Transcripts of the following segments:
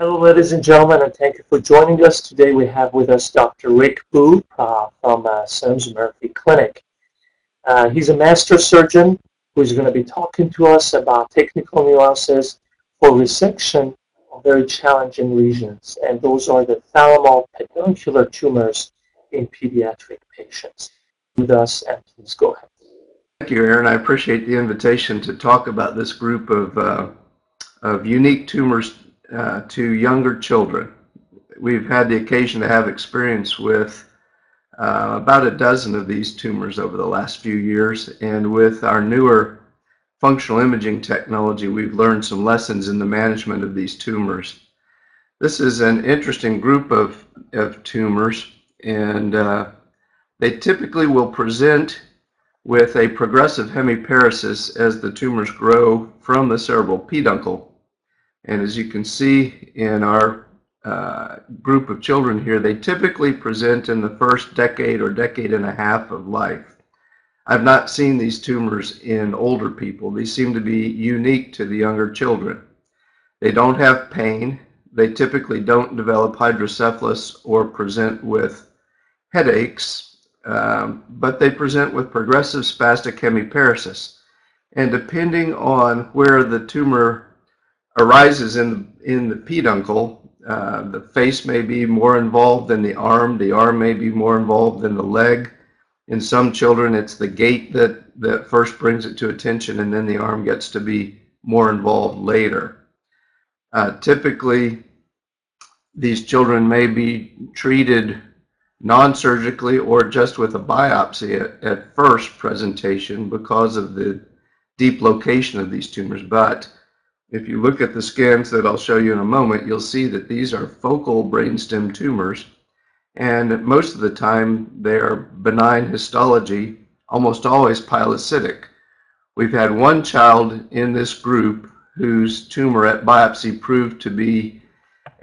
Hello, ladies and gentlemen, and thank you for joining us. Today we have with us Dr. Rick Boo from Sims Murphy Clinic. He's a master surgeon who's going to be talking to us about technical nuances for resection of very challenging lesions, and those are the Thalamopeduncular tumors in pediatric patients. With us, and please go ahead. Thank you, Aaron. I appreciate the invitation to talk about this group of unique tumors to younger children. We've had the occasion to have experience with about a dozen of these tumors over the last few years, and with our newer functional imaging technology, we've learned some lessons in the management of these tumors. This is an interesting group of tumors, and they typically will present with a progressive hemiparesis as the tumors grow from the cerebral peduncle. And as you can see in our group of children here, they typically present in the first decade or decade and a half of life. I've not seen these tumors in older people. These seem to be unique to the younger children. They don't have pain. They typically don't develop hydrocephalus or present with headaches, but they present with progressive spastic hemiparesis. And depending on where the tumor arises in the peduncle, the face may be more involved than the arm may be more involved than the leg. In some children, it's the gait that first brings it to attention, and then the arm gets to be more involved later. Typically, these children may be treated non-surgically or just with a biopsy at first presentation because of the deep location of these tumors. But if you look at the scans that I'll show you in a moment, you'll see that these are focal brainstem tumors, and most of the time they are benign histology, almost always pilocytic. We've had one child in this group whose tumor at biopsy proved to be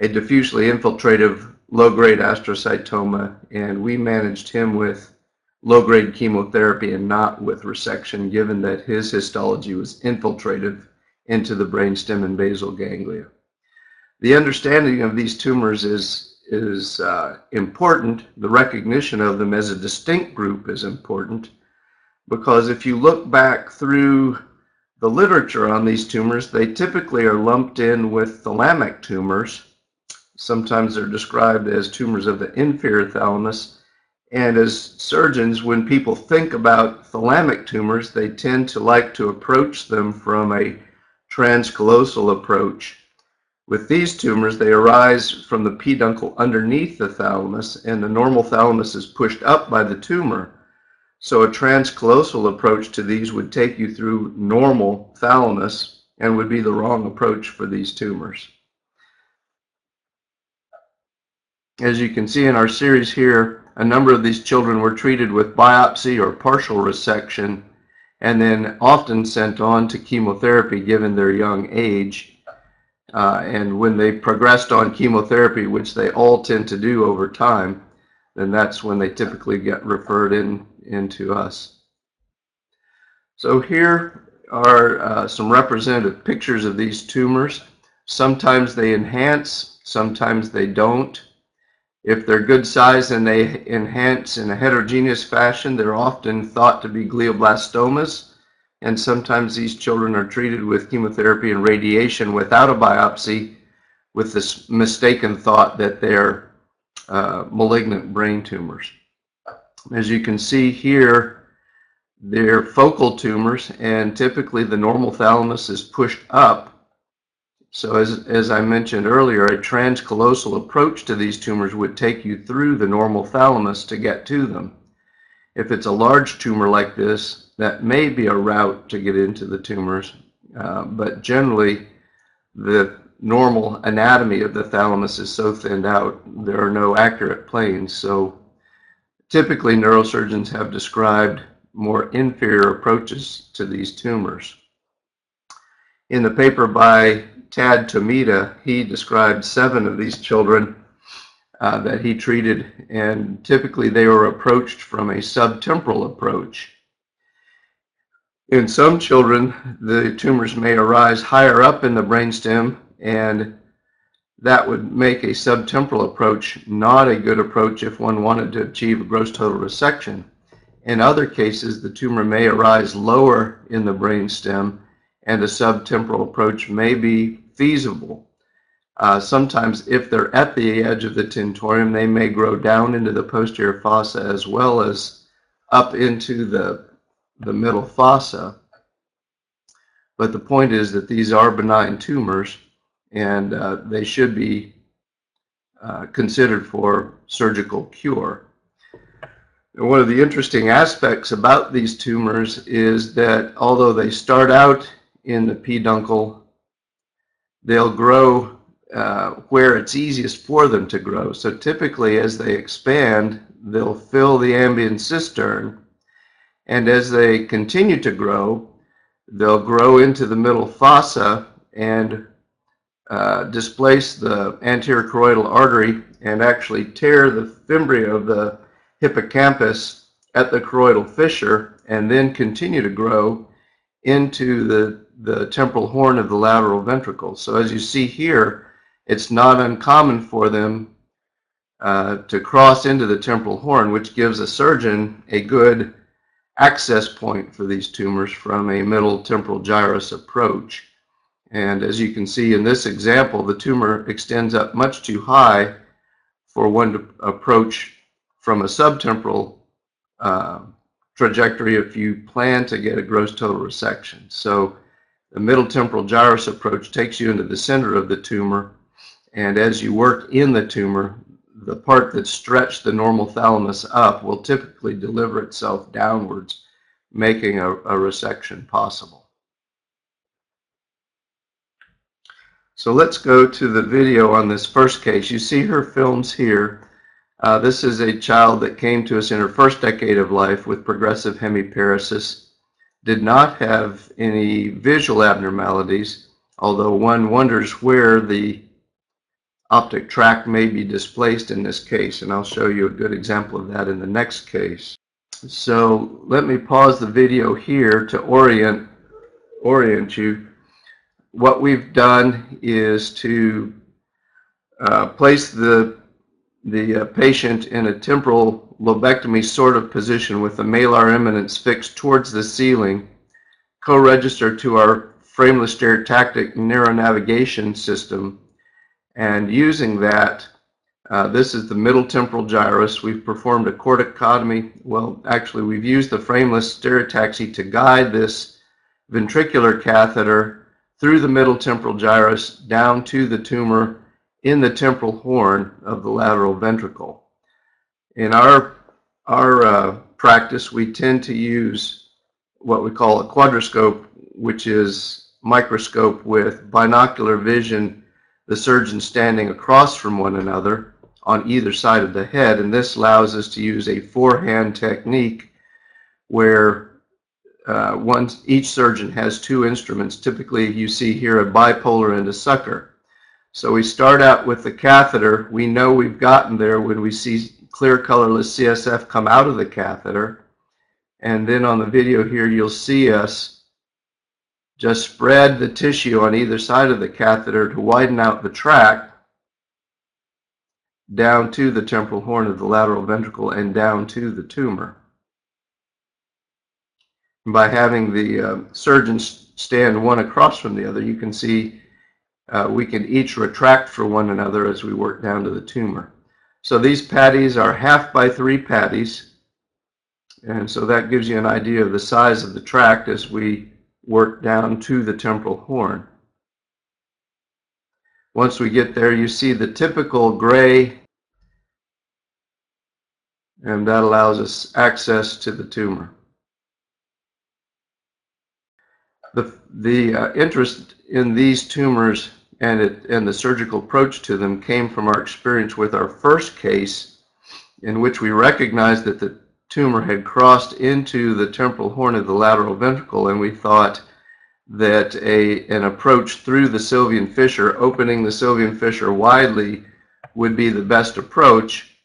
a diffusely infiltrative low-grade astrocytoma, and we managed him with low-grade chemotherapy and not with resection, given that his histology was infiltrative into the brainstem and basal ganglia. The understanding of these tumors is important. The recognition of them as a distinct group is important, because if you look back through the literature on these tumors, they typically are lumped in with thalamic tumors. Sometimes they're described as tumors of the inferior thalamus. And as surgeons, when people think about thalamic tumors, they tend to like to approach them from a transcallosal approach. With these tumors, they arise from the peduncle underneath the thalamus, and the normal thalamus is pushed up by the tumor. So a transcallosal approach to these would take you through normal thalamus and would be the wrong approach for these tumors. As you can see in our series here, a number of these children were treated with biopsy or partial resection, and then often sent on to chemotherapy given their young age. And when they progressed on chemotherapy, which they all tend to do over time, then that's when they typically get referred into us. So here are some representative pictures of these tumors. Sometimes they enhance, sometimes they don't. If they're good size and they enhance in a heterogeneous fashion, they're often thought to be glioblastomas, and sometimes these children are treated with chemotherapy and radiation without a biopsy, with this mistaken thought that they're malignant brain tumors. As you can see here, they're focal tumors, and typically the normal thalamus is pushed up. So as I mentioned earlier, a transcallosal approach to these tumors would take you through the normal thalamus to get to them. If it's a large tumor like this, that may be a route to get into the tumors, but generally the normal anatomy of the thalamus is so thinned out, there are no accurate planes. So typically neurosurgeons have described more inferior approaches to these tumors. In the paper by Tad Tomita, he described 7 of these children that he treated, and typically they were approached from a subtemporal approach. In some children, the tumors may arise higher up in the brainstem, and that would make a subtemporal approach not a good approach if one wanted to achieve a gross total resection. In other cases, the tumor may arise lower in the brainstem, and a subtemporal approach may be feasible. Sometimes, if they're at the edge of the tentorium, they may grow down into the posterior fossa as well as up into the middle fossa. But the point is that these are benign tumors, and they should be considered for surgical cure. And one of the interesting aspects about these tumors is that although they start out in the peduncle, they'll grow where it's easiest for them to grow. So typically, as they expand, they'll fill the ambient cistern, and as they continue to grow, they'll grow into the middle fossa and displace the anterior choroidal artery and actually tear the fimbria of the hippocampus at the choroidal fissure, and then continue to grow into the temporal horn of the lateral ventricle. So as you see here, it's not uncommon for them to cross into the temporal horn, which gives a surgeon a good access point for these tumors from a middle temporal gyrus approach. And as you can see in this example, the tumor extends up much too high for one to approach from a subtemporal trajectory if you plan to get a gross total resection. So the middle temporal gyrus approach takes you into the center of the tumor, and as you work in the tumor, the part that stretched the normal thalamus up will typically deliver itself downwards, making a resection possible. So let's go to the video on this first case. You see her films here. This is a child that came to us in her first decade of life with progressive hemiparesis, did not have any visual abnormalities, although one wonders where the optic tract may be displaced in this case, and I'll show you a good example of that in the next case. So let me pause the video here to orient you. What we've done is to place the patient in a temporal lobectomy sort of position with the malar eminence fixed towards the ceiling, co-register to our frameless stereotactic neuronavigation system, and using that, this is the middle temporal gyrus. We've performed a corticotomy. Well, actually, we've used the frameless stereotaxy to guide this ventricular catheter through the middle temporal gyrus down to the tumor in the temporal horn of the lateral ventricle. In our practice, we tend to use what we call a quadroscope, which is microscope with binocular vision, the surgeon standing across from one another on either side of the head, and this allows us to use a forehand technique where each surgeon has two instruments. Typically, you see here a bipolar and a sucker. So we start out with the catheter. We know we've gotten there when we see clear colorless CSF come out of the catheter. And then on the video here, you'll see us just spread the tissue on either side of the catheter to widen out the tract down to the temporal horn of the lateral ventricle and down to the tumor. By having the surgeons stand one across from the other, you can see we can each retract for one another as we work down to the tumor. So these patties are 1/2 by 3 patties, and so that gives you an idea of the size of the tract as we work down to the temporal horn. Once we get there, you see the typical gray, and that allows us access to the tumor. The interest in these tumors and the surgical approach to them came from our experience with our first case, in which we recognized that the tumor had crossed into the temporal horn of the lateral ventricle, and we thought that an approach through the Sylvian fissure, opening the Sylvian fissure widely, would be the best approach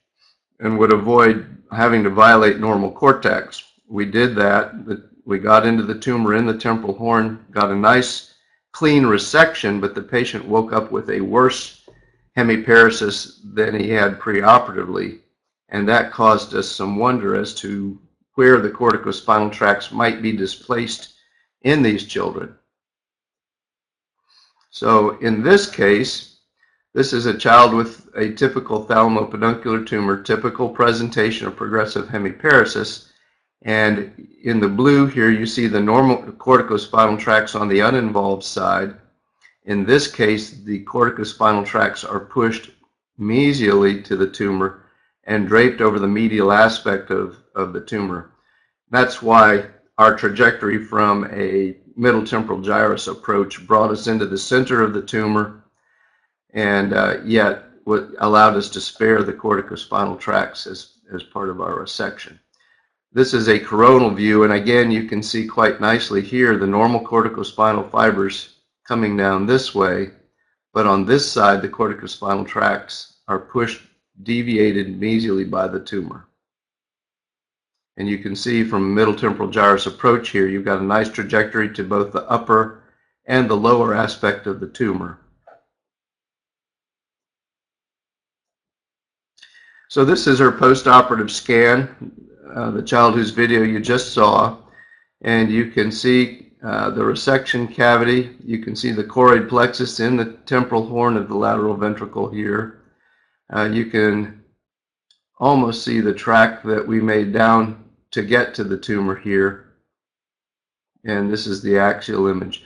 and would avoid having to violate normal cortex. We did that. We got into the tumor in the temporal horn, got a nice clean resection, but the patient woke up with a worse hemiparesis than he had preoperatively, and that caused us some wonder as to where the corticospinal tracts might be displaced in these children. So in this case, this is a child with a typical thalamopeduncular tumor, typical presentation of progressive hemiparesis. And in the blue here, you see the normal corticospinal tracts on the uninvolved side. In this case, the corticospinal tracts are pushed mesially to the tumor and draped over the medial aspect of the tumor. That's why our trajectory from a middle temporal gyrus approach brought us into the center of the tumor and yet allowed us to spare the corticospinal tracts as part of our resection. This is a coronal view, and again, you can see quite nicely here the normal corticospinal fibers coming down this way, but on this side, the corticospinal tracts are pushed, deviated mesially by the tumor. And you can see from middle temporal gyrus approach here, you've got a nice trajectory to both the upper and the lower aspect of the tumor. So this is her postoperative scan. The child whose video you just saw, and you can see the resection cavity. You can see the choroid plexus in the temporal horn of the lateral ventricle here. You can almost see the track that we made down to get to the tumor here, and this is the axial image.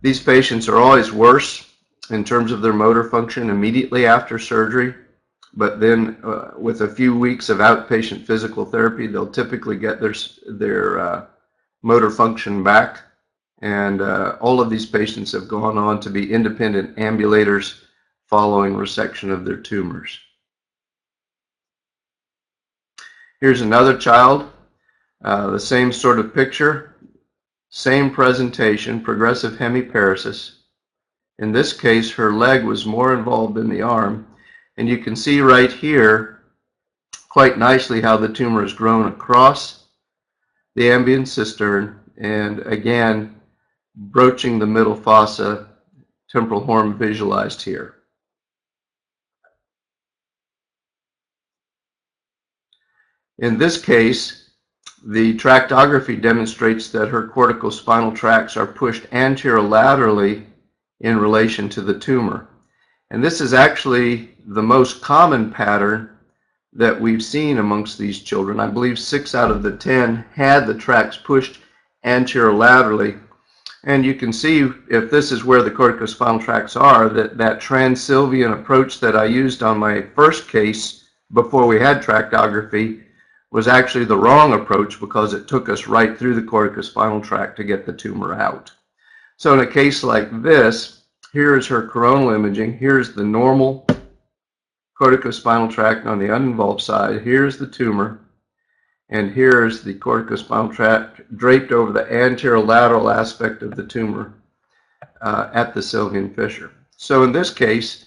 These patients are always worse in terms of their motor function immediately after surgery. But then with a few weeks of outpatient physical therapy, they'll typically get their motor function back. And all of these patients have gone on to be independent ambulators following resection of their tumors. Here's another child, the same sort of picture, same presentation, progressive hemiparesis. In this case, her leg was more involved than the arm. And you can see right here quite nicely how the tumor has grown across the ambient cistern and again broaching the middle fossa, temporal horn visualized here. In this case, the tractography demonstrates that her corticospinal tracts are pushed anterolaterally in relation to the tumor. And this is actually the most common pattern that we've seen amongst these children. I believe 6 out of the 10 had the tracts pushed anterolaterally. And you can see, if this is where the corticospinal tracts are, that trans-Sylvian approach that I used on my first case before we had tractography was actually the wrong approach because it took us right through the corticospinal tract to get the tumor out. So in a case like this, here's her coronal imaging. Here's the normal corticospinal tract on the uninvolved side. Here's the tumor. And here's the corticospinal tract draped over the anterolateral aspect of the tumor at the Sylvian fissure. So in this case,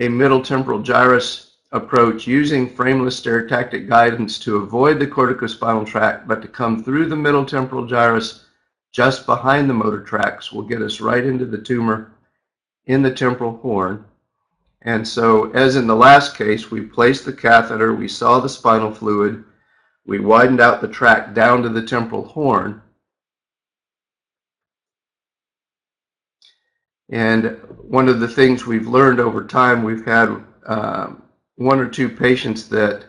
a middle temporal gyrus approach using frameless stereotactic guidance to avoid the corticospinal tract, but to come through the middle temporal gyrus just behind the motor tracts will get us right into the tumor in the temporal horn. And so, as in the last case, we placed the catheter, we saw the spinal fluid, we widened out the tract down to the temporal horn. And one of the things we've learned over time, we've had one or two patients that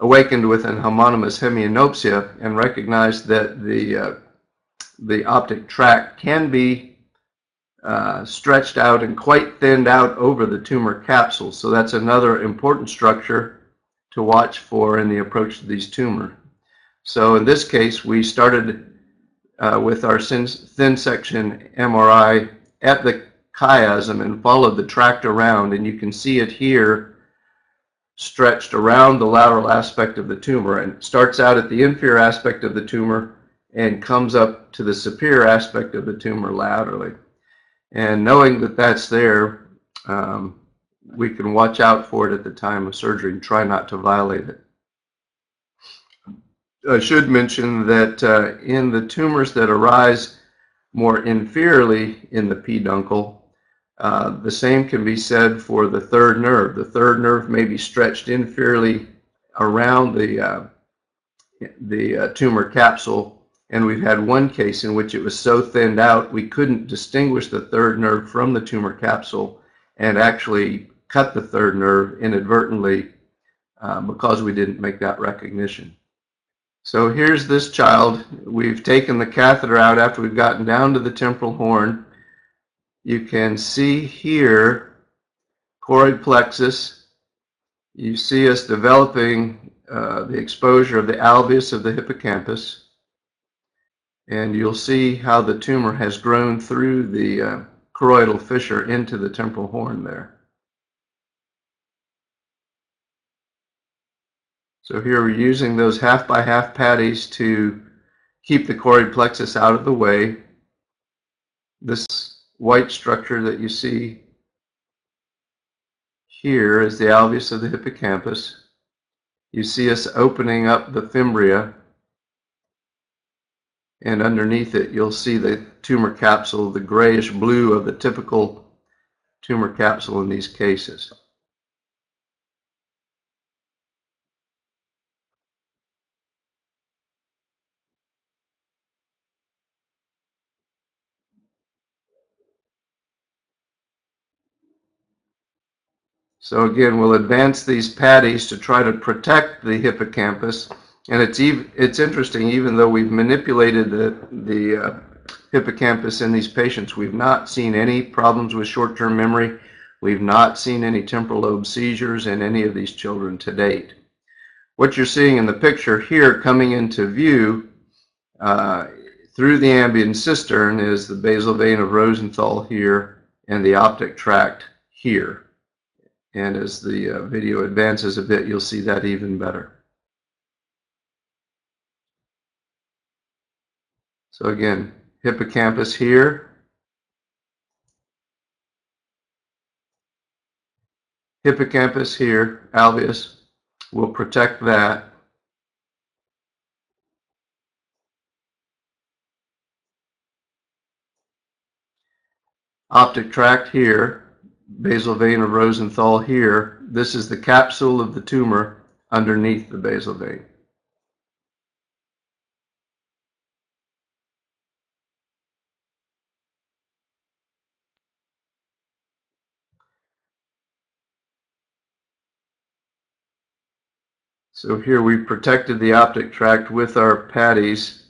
awakened with an homonymous hemianopsia and recognized that the optic tract can be stretched out and quite thinned out over the tumor capsule. So that's another important structure to watch for in the approach to these tumors. So in this case, we started with our thin section MRI at the chiasm and followed the tract around, and you can see it here stretched around the lateral aspect of the tumor, and it starts out at the inferior aspect of the tumor and comes up to the superior aspect of the tumor laterally. And knowing that that's there, we can watch out for it at the time of surgery and try not to violate it. I should mention that in the tumors that arise more inferiorly in the peduncle, The same can be said for the third nerve. The third nerve may be stretched inferiorly around the tumor capsule, and we've had one case in which it was so thinned out we couldn't distinguish the third nerve from the tumor capsule and actually cut the third nerve inadvertently because we didn't make that recognition. So here's this child. We've taken the catheter out after we've gotten down to the temporal horn. You can see here choroid plexus. You see us developing the exposure of the alveus of the hippocampus. And you'll see how the tumor has grown through the choroidal fissure into the temporal horn there. So here we're using those half by half patties to keep the choroid plexus out of the way. This white structure that you see here is the alveus of the hippocampus. You see us opening up the fimbria, and underneath it you'll see the tumor capsule, the grayish blue of the typical tumor capsule in these cases. So again, we'll advance these patties to try to protect the hippocampus. And it's interesting, even though we've manipulated the hippocampus in these patients, we've not seen any problems with short-term memory. We've not seen any temporal lobe seizures in any of these children to date. What you're seeing in the picture here coming into view through the ambient cistern is the basal vein of Rosenthal here and the optic tract here. And as the video advances a bit, you'll see that even better. So again, hippocampus here. Hippocampus here, alveus. We'll protect that. Optic tract here. Basal vein of Rosenthal here. This is the capsule of the tumor underneath the basal vein. So here we've protected the optic tract with our patties.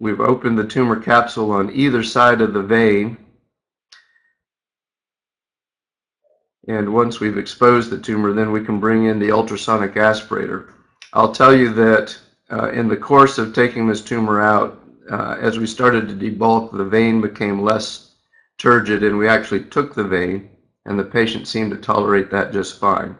We've opened the tumor capsule on either side of the vein. And once we've exposed the tumor, then we can bring in the ultrasonic aspirator. I'll tell you that in the course of taking this tumor out, as we started to debulk, the vein became less turgid, and we actually took the vein, and the patient seemed to tolerate that just fine.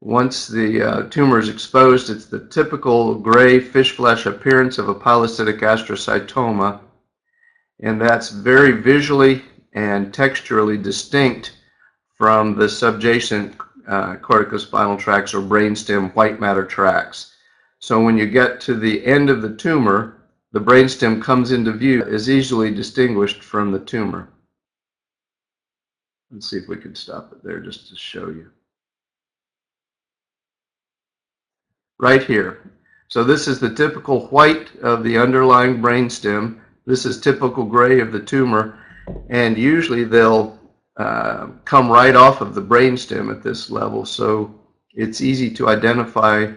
Once the tumor is exposed, it's the typical gray fish flesh appearance of a pilocytic astrocytoma, and that's very visually and texturally distinct from the subjacent corticospinal tracts or brainstem white matter tracts. So when you get to the end of the tumor, the brainstem comes into view, is easily distinguished from the tumor. Let's see if we can stop it there just to show you. Right here. So this is the typical white of the underlying brainstem. This is typical gray of the tumor, and usually they'll come right off of the brainstem at this level, so it's easy to identify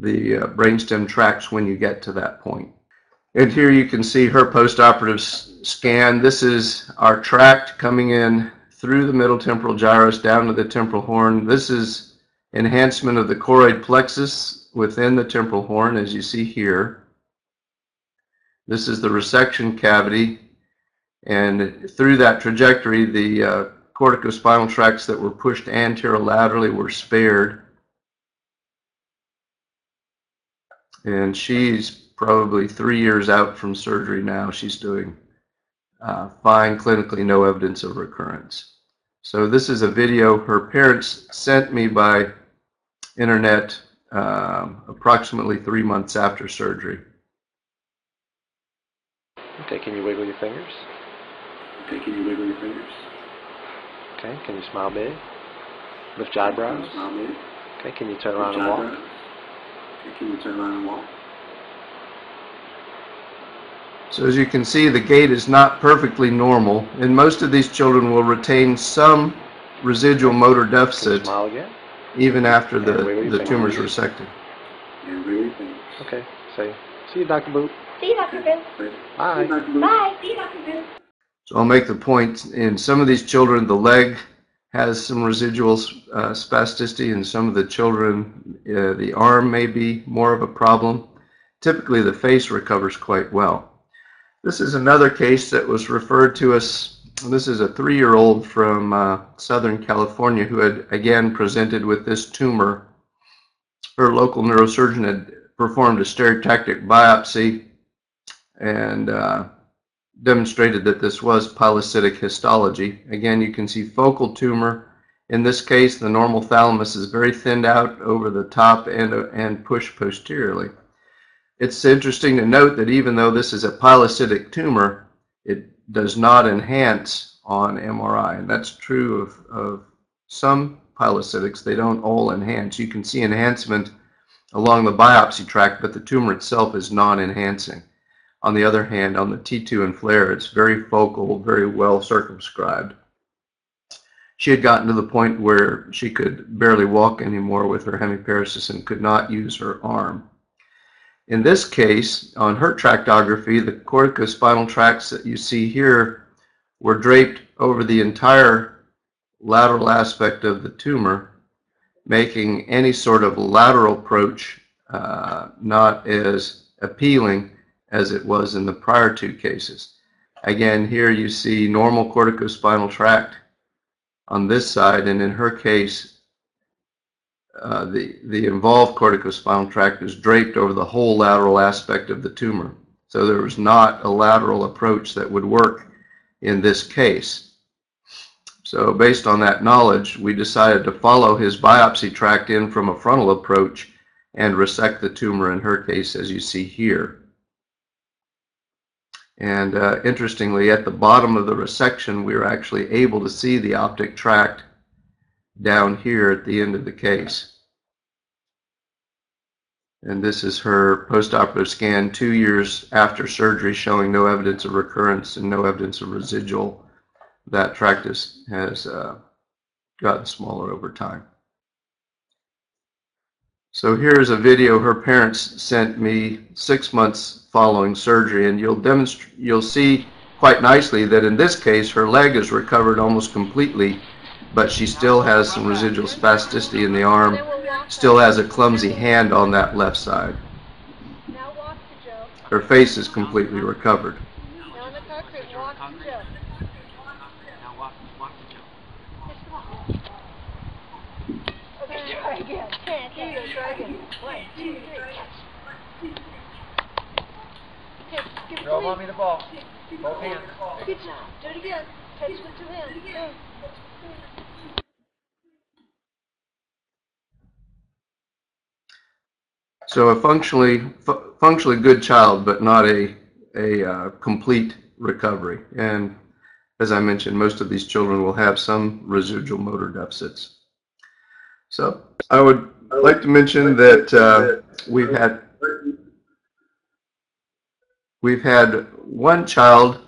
the brainstem tracts when you get to that point. And here you can see her postoperative scan. This is our tract coming in through the middle temporal gyrus down to the temporal horn. This is enhancement of the choroid plexus within the temporal horn, as you see here. This is the resection cavity. And through that trajectory, the corticospinal tracts that were pushed anterolaterally were spared. And she's probably 3 years out from surgery now. She's doing fine clinically, no evidence of recurrence. So this is a video her parents sent me by internet approximately 3 months after surgery. Okay, can you wiggle your fingers? Okay, can you smile big? Lift your eyebrows. Okay, can you turn around and walk? Okay, can you turn around and walk? So as you can see, the gait is not perfectly normal, and most of these children will retain some residual motor deficit even after the tumor is resected. Okay, say, see you, Dr. Boo. See you, Dr. Boo. Bye. Bye. See you, Dr. Boo. So I'll make the point, in some of these children, the leg has some residual spasticity, and some of the children, the arm may be more of a problem. Typically, the face recovers quite well. This is another case that was referred to us. This is a 3-year-old from Southern California who had again presented with this tumor. Her local neurosurgeon had performed a stereotactic biopsy and demonstrated that this was pilocytic histology. Again, you can see focal tumor. In this case, the normal thalamus is very thinned out over the top and pushed posteriorly. It's interesting to note that even though this is a pilocytic tumor, it does not enhance on MRI, and that's true of some pilocytics. They don't all enhance. You can see enhancement along the biopsy tract, but the tumor itself is non-enhancing. On the other hand, on the T2 and flare, it's very focal, very well circumscribed. She had gotten to the point where she could barely walk anymore with her hemiparesis and could not use her arm. In this case, on her tractography, the corticospinal tracts that you see here were draped over the entire lateral aspect of the tumor, making any sort of lateral approach not as appealing as it was in the prior two cases. Again, here you see normal corticospinal tract on this side, and in her case, the involved corticospinal tract is draped over the whole lateral aspect of the tumor. So there was not a lateral approach that would work in this case. So based on that knowledge, we decided to follow his biopsy tract in from a frontal approach and resect the tumor in her case, as you see here. And interestingly, at the bottom of the resection, we were actually able to see the optic tract down here at the end of the case. And this is her postoperative scan 2 years after surgery, showing no evidence of recurrence and no evidence of residual. That tract has gotten smaller over time. So here's a video her parents sent me 6 months following surgery, and you'll see quite nicely that in this case her leg is recovered almost completely, but she still has some residual spasticity in the arm, still has a clumsy hand on that left side. Her face is completely recovered. Throw mommy the ball. Both hands. Good job. Do it again. Catch with 2 hands. So a functionally good child, but not a complete recovery. And as I mentioned, most of these children will have some residual motor deficits. So I would like to mention that we've had one child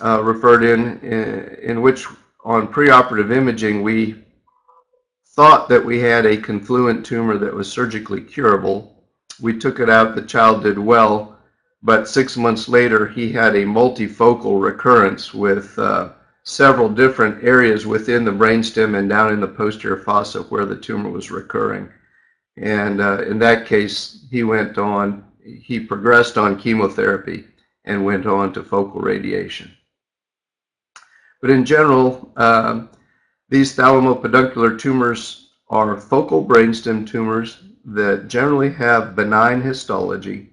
referred in which on preoperative imaging we thought that we had a confluent tumor that was surgically curable. We took it out, the child did well, but 6 months later he had a multifocal recurrence with several different areas within the brainstem and down in the posterior fossa where the tumor was recurring. And in that case, he progressed on chemotherapy and went on to focal radiation. But in general, these thalamopeduncular tumors are focal brainstem tumors that generally have benign histology.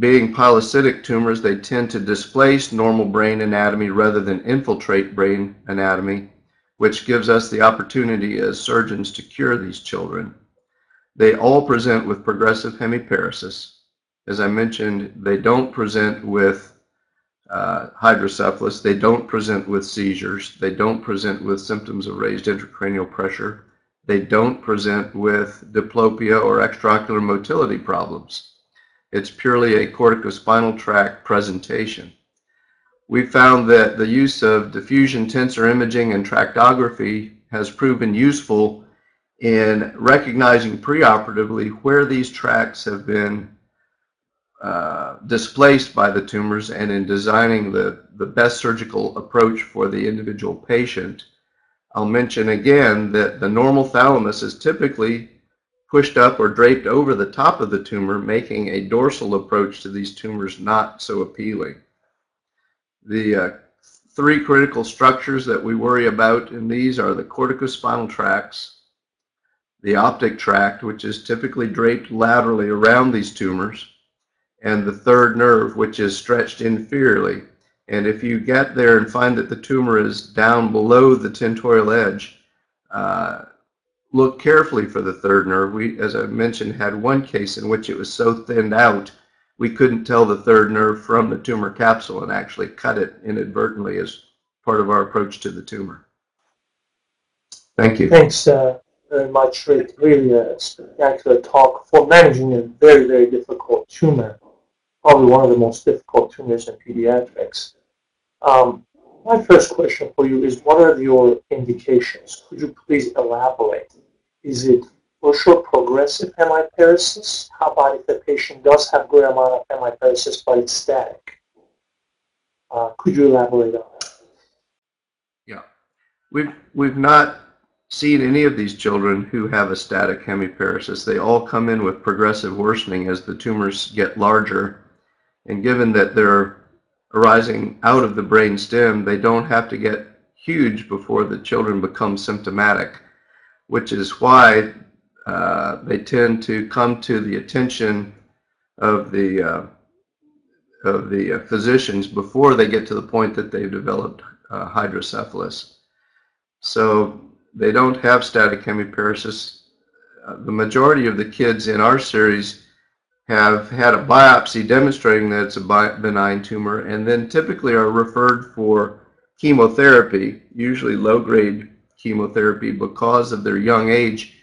Being pilocytic tumors, they tend to displace normal brain anatomy rather than infiltrate brain anatomy, which gives us the opportunity as surgeons to cure these children. They all present with progressive hemiparesis. As I mentioned, they don't present with hydrocephalus. They don't present with seizures. They don't present with symptoms of raised intracranial pressure. They don't present with diplopia or extraocular motility problems. It's purely a corticospinal tract presentation. We found that the use of diffusion tensor imaging and tractography has proven useful in recognizing preoperatively where these tracts have been displaced by the tumors, and in designing the best surgical approach for the individual patient. I'll mention again that the normal thalamus is typically pushed up or draped over the top of the tumor, making a dorsal approach to these tumors not so appealing. The three critical structures that we worry about in these are the corticospinal tracts, the optic tract, which is typically draped laterally around these tumors, and the third nerve, which is stretched inferiorly. And if you get there and find that the tumor is down below the tentorial edge, look carefully for the third nerve. We, as I mentioned, had one case in which it was so thinned out, we couldn't tell the third nerve from the tumor capsule and actually cut it inadvertently as part of our approach to the tumor. Thank you. Thanks very much, Rick. Really a spectacular talk for managing a very, very difficult tumor. Probably one of the most difficult tumors in pediatrics. My first question for you is, what are your indications? Could you please elaborate? Is it for sure progressive hemiparesis? How about if the patient does have a good amount of hemiparesis but it's static? Could you elaborate on that? Yeah. We've not seen any of these children who have a static hemiparesis. They all come in with progressive worsening as the tumors get larger. And given that they're arising out of the brain stem, they don't have to get huge before the children become symptomatic, which is why they tend to come to the attention of the physicians before they get to the point that they've developed hydrocephalus. So they don't have static hemiparesis. The majority of the kids in our series have had a biopsy demonstrating that it's a benign tumor, and then typically are referred for chemotherapy, usually low-grade chemotherapy. Because of their young age,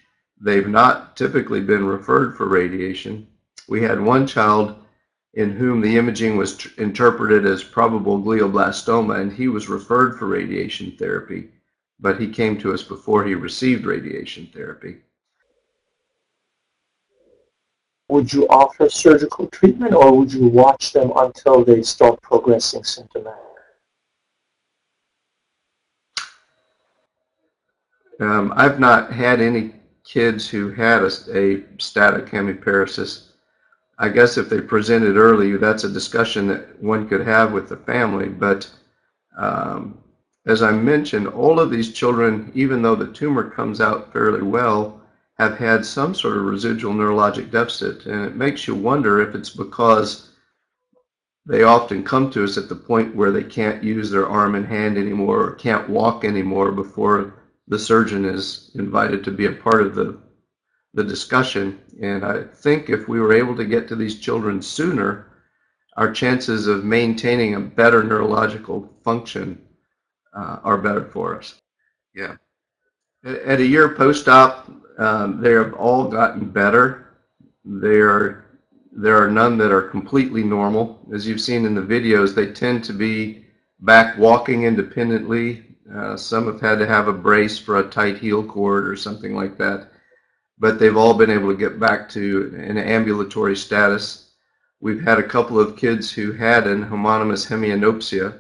they've not typically been referred for radiation. We had one child in whom the imaging was interpreted as probable glioblastoma, and he was referred for radiation therapy, but he came to us before he received radiation therapy. Would you offer surgical treatment, or would you watch them until they start progressing symptomatic? I've not had any kids who had a static hemiparesis. I guess if they presented early, that's a discussion that one could have with the family. But as I mentioned, all of these children, even though the tumor comes out fairly well, have had some sort of residual neurologic deficit, and it makes you wonder if it's because they often come to us at the point where they can't use their arm and hand anymore or can't walk anymore before the surgeon is invited to be a part of the discussion. And I think if we were able to get to these children sooner, our chances of maintaining a better neurological function are better for us. Yeah. At a year post-op, they have all gotten better. There are none that are completely normal. As you've seen in the videos, they tend to be back walking independently. Some have had to have a brace for a tight heel cord or something like that. But they've all been able to get back to an ambulatory status. We've had a couple of kids who had an homonymous hemianopsia,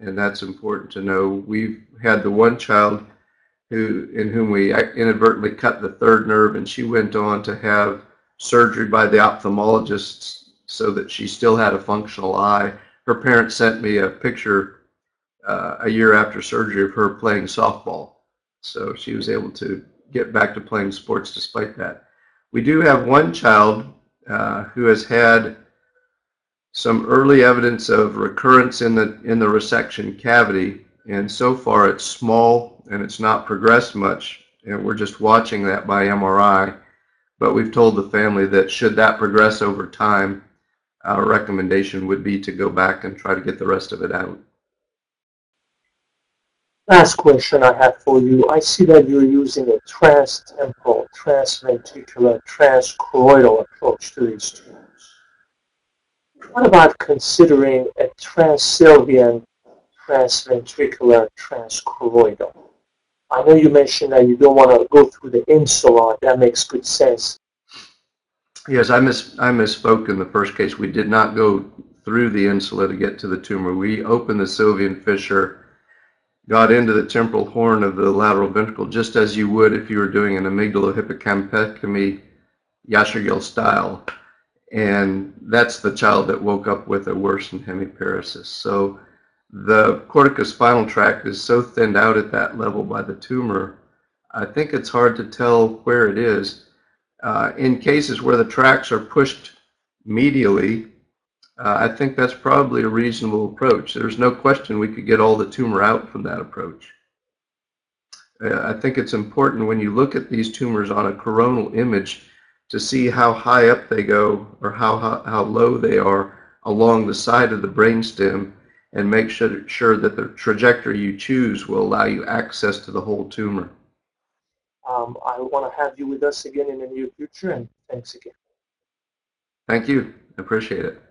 and that's important to know. We've had the one child in whom we inadvertently cut the third nerve, and she went on to have surgery by the ophthalmologists so that she still had a functional eye. Her parents sent me a picture a year after surgery of her playing softball. So she was able to get back to playing sports despite that. We do have one child who has had some early evidence of recurrence in the resection cavity, and so far it's small, and it's not progressed much, and we're just watching that by MRI. But we've told the family that should that progress over time, our recommendation would be to go back and try to get the rest of it out. Last question I have for you. I see that you're using a trans-temporal, trans-ventricular, trans-choroidal approach to these tumors. What about considering a trans-Sylvian, trans-ventricular, trans-choroidal? I know you mentioned that you don't want to go through the insular. That makes good sense. Yes, I misspoke in the first case. We did not go through the insula to get to the tumor. We opened the Sylvian fissure, got into the temporal horn of the lateral ventricle, just as you would if you were doing an amygdalohippocampectomy, Yashagil style. And that's the child that woke up with a worsened hemiparesis. So the corticospinal tract is so thinned out at that level by the tumor, I think it's hard to tell where it is. In cases where the tracts are pushed medially, I think that's probably a reasonable approach. There's no question we could get all the tumor out from that approach. I think it's important when you look at these tumors on a coronal image to see how high up they go or how low they are along the side of the brainstem, and make sure that the trajectory you choose will allow you access to the whole tumor. I want to have you with us again in the near future, and thanks again. Thank you. I appreciate it.